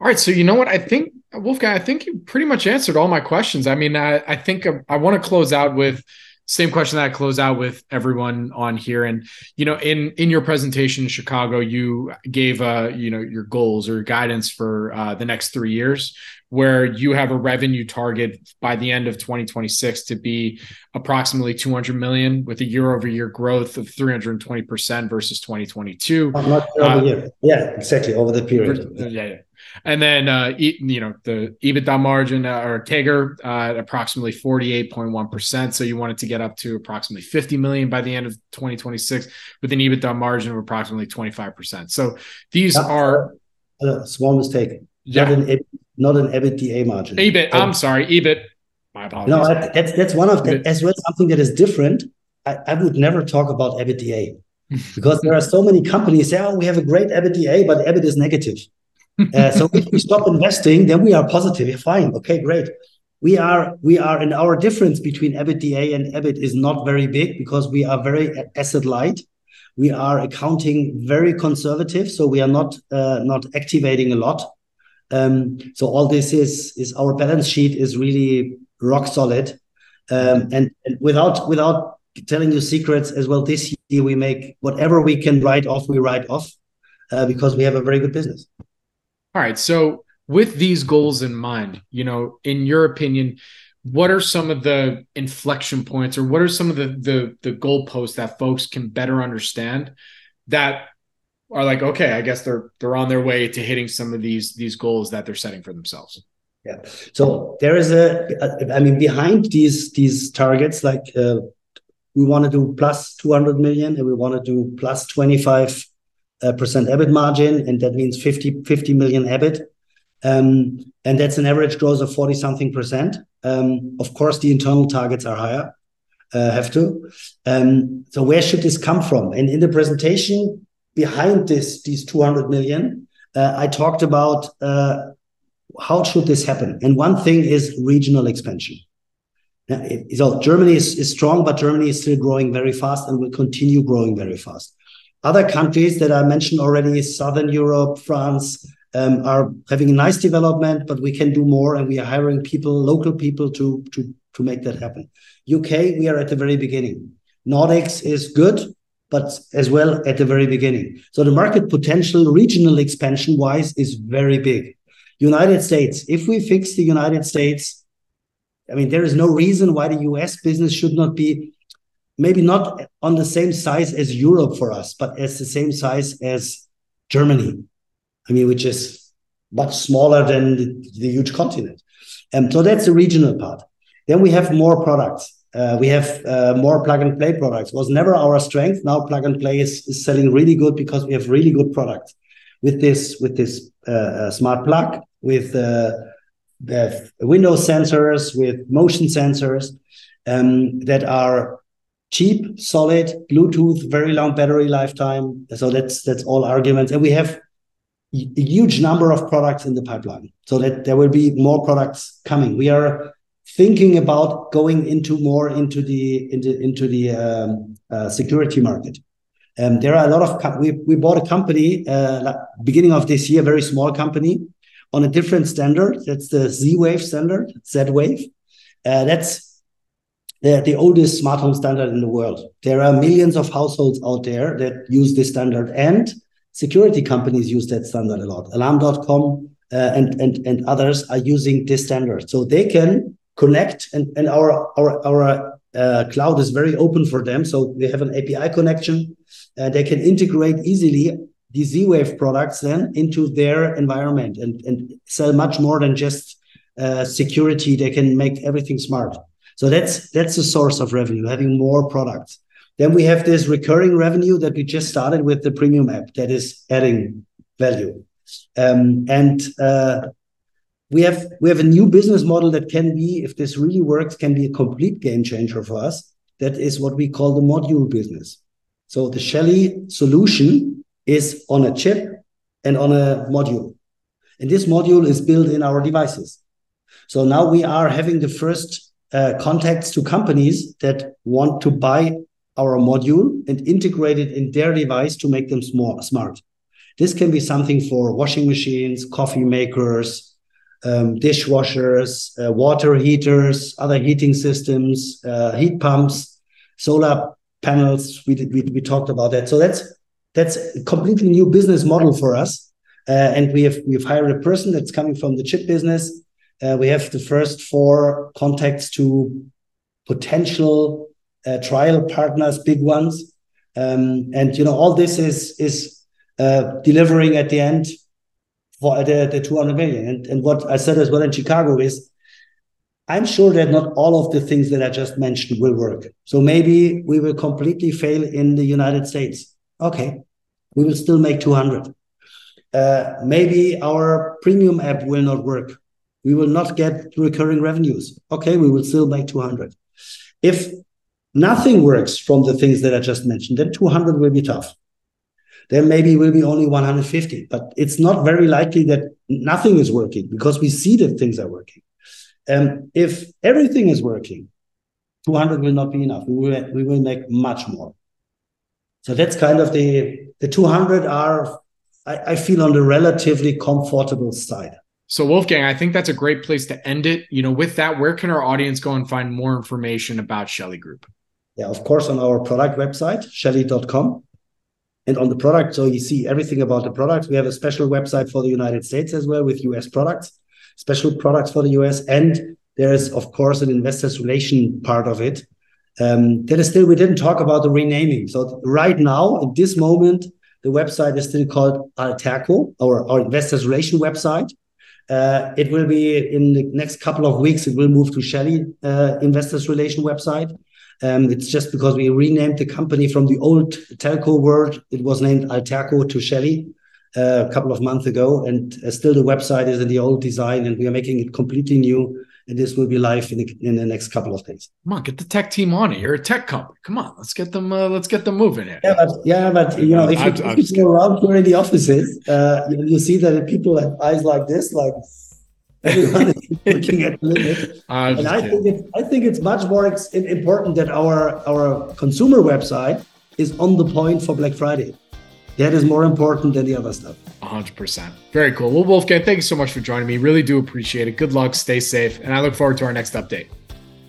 All right, so you know what, I think, Wolfgang, I think you pretty much answered all my questions. I mean, I think I want to close out with same question that I close out with everyone on here. And, you know, in your presentation in Chicago, you gave, your goals or guidance for the next 3 years, where you have a revenue target by the end of 2026 to be approximately 200 million with a year-over-year growth of 320% versus 2022. Yeah, exactly. Over the period. Yeah. And then, the EBITDA margin or CAGR at approximately 48.1%. So you want it to get up to approximately 50 million by the end of 2026 with an EBITDA margin of approximately 25%. So these are... small mistake. Yeah. Not an EBITDA margin. EBIT. I'm sorry. EBIT. My apologies. No, that's one of them. As well, something that is different. I would never talk about EBITDA because there are so many companies say, we have a great EBITDA, but EBIT is negative. So if we stop investing, then we are positive. Fine. Okay, great. We are, and our difference between EBITDA and EBIT is not very big because we are very asset light. We are accounting very conservative, so we are not activating a lot. So all this is our balance sheet is really rock solid. And without telling you secrets as well, this year we make whatever we can write off, we write off because we have a very good business. All right. So with these goals in mind, in your opinion, what are some of the inflection points or what are some of the goalposts that folks can better understand that are like, okay, I guess they're on their way to hitting some of these goals that they're setting for themselves? Yeah. So there is behind these targets, like we want to do plus 200 million and we want to do plus 25 percent EBIT margin, and that means 50 million EBIT, and that's an average growth of 40-something%. Of course, the internal targets are higher, have to. So where should this come from? And in the presentation behind these 200 million, I talked about how should this happen. And one thing is regional expansion. So Germany is strong, but Germany is still growing very fast and will continue growing very fast. Other countries that I mentioned already, Southern Europe, France, are having a nice development, but we can do more, and we are hiring people, local people, to make that happen. UK, we are at the very beginning. Nordics is good, but as well at the very beginning. So the market potential, regional expansion-wise, is very big. United States, if we fix the United States, there is no reason why the US business should not be maybe not on the same size as Europe for us, but as the same size as Germany, which is much smaller than the huge continent. So that's the regional part. Then we have more products. We have more plug-and-play products. It was never our strength. Now plug-and-play is selling really good because we have really good products. With this smart plug, with the window sensors, with motion sensors that are cheap, solid, Bluetooth, very long battery lifetime. So that's all arguments. And we have a huge number of products in the pipeline, so that there will be more products coming. We are thinking about going into the security market. There are a lot of we bought a company beginning of this year, very small company, on a different standard. That's the Z-Wave standard. That's They're the oldest smart home standard in the world. There are millions of households out there that use this standard, and security companies use that standard a lot. Alarm.com and others are using this standard. So they can connect, and our cloud is very open for them. So they have an API connection. They can integrate easily the Z-Wave products then into their environment and sell much more than just security. They can make everything smart. So that's the source of revenue, having more products. Then we have this recurring revenue that we just started with the premium app that is adding value. We have a new business model that can be, if this really works, can be a complete game changer for us. That is what we call the module business. So the Shelly solution is on a chip and on a module. And this module is built in our devices. So now we are having the first contacts to companies that want to buy our module and integrate it in their device to make them smart. This can be something for washing machines, coffee makers, dishwashers, water heaters, other heating systems, heat pumps, solar panels. We talked about that. So that's a completely new business model for us. And we've hired a person that's coming from the chip business. We have the first 4 contacts to potential trial partners, big ones, and all this is delivering at the end for the 200 million. And what I said as well in Chicago is, I'm sure that not all of the things that I just mentioned will work. So maybe we will completely fail in the United States. Okay, we will still make 200. Maybe our premium app will not work. We will not get recurring revenues. Okay, we will still make 200. If nothing works from the things that I just mentioned, then 200 will be tough. Then maybe it will be only 150, but it's not very likely that nothing is working because we see that things are working. If everything is working, 200 will not be enough. We will make much more. So that's kind of the 200 are, I feel, on the relatively comfortable side. So Wolfgang, I think that's a great place to end it. With that, where can our audience go and find more information about Shelly Group? Yeah, of course, on our product website, shelly.com. And on the product, so you see everything about the product. We have a special website for the United States as well with US products, special products for the US. And there is, of course, an investors relation part of it. That is still, we didn't talk about the renaming. So right now, at this moment, the website is still called Alterco, our investors relation website. It will be in the next couple of weeks, it will move to Shelly Investors Relation website. It's just because we renamed the company from the old telco world. It was named Alterco to Shelly a couple of months ago. And still the website is in the old design and we are making it completely new. And this will be live in the next couple of days. Come on, get the tech team on it. You're a tech company. Come on, let's get them moving here. Yeah, but if you go around here in the offices, you see that people have eyes like this, like everyone is looking at the limit. And I think it's much more important that our consumer website is on the point for Black Friday. That is more important than the other stuff. 100%. Very cool. Well, Wolfgang, thank you so much for joining me. Really do appreciate it. Good luck. Stay safe. And I look forward to our next update.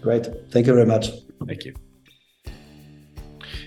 Great. Thank you very much. Thank you.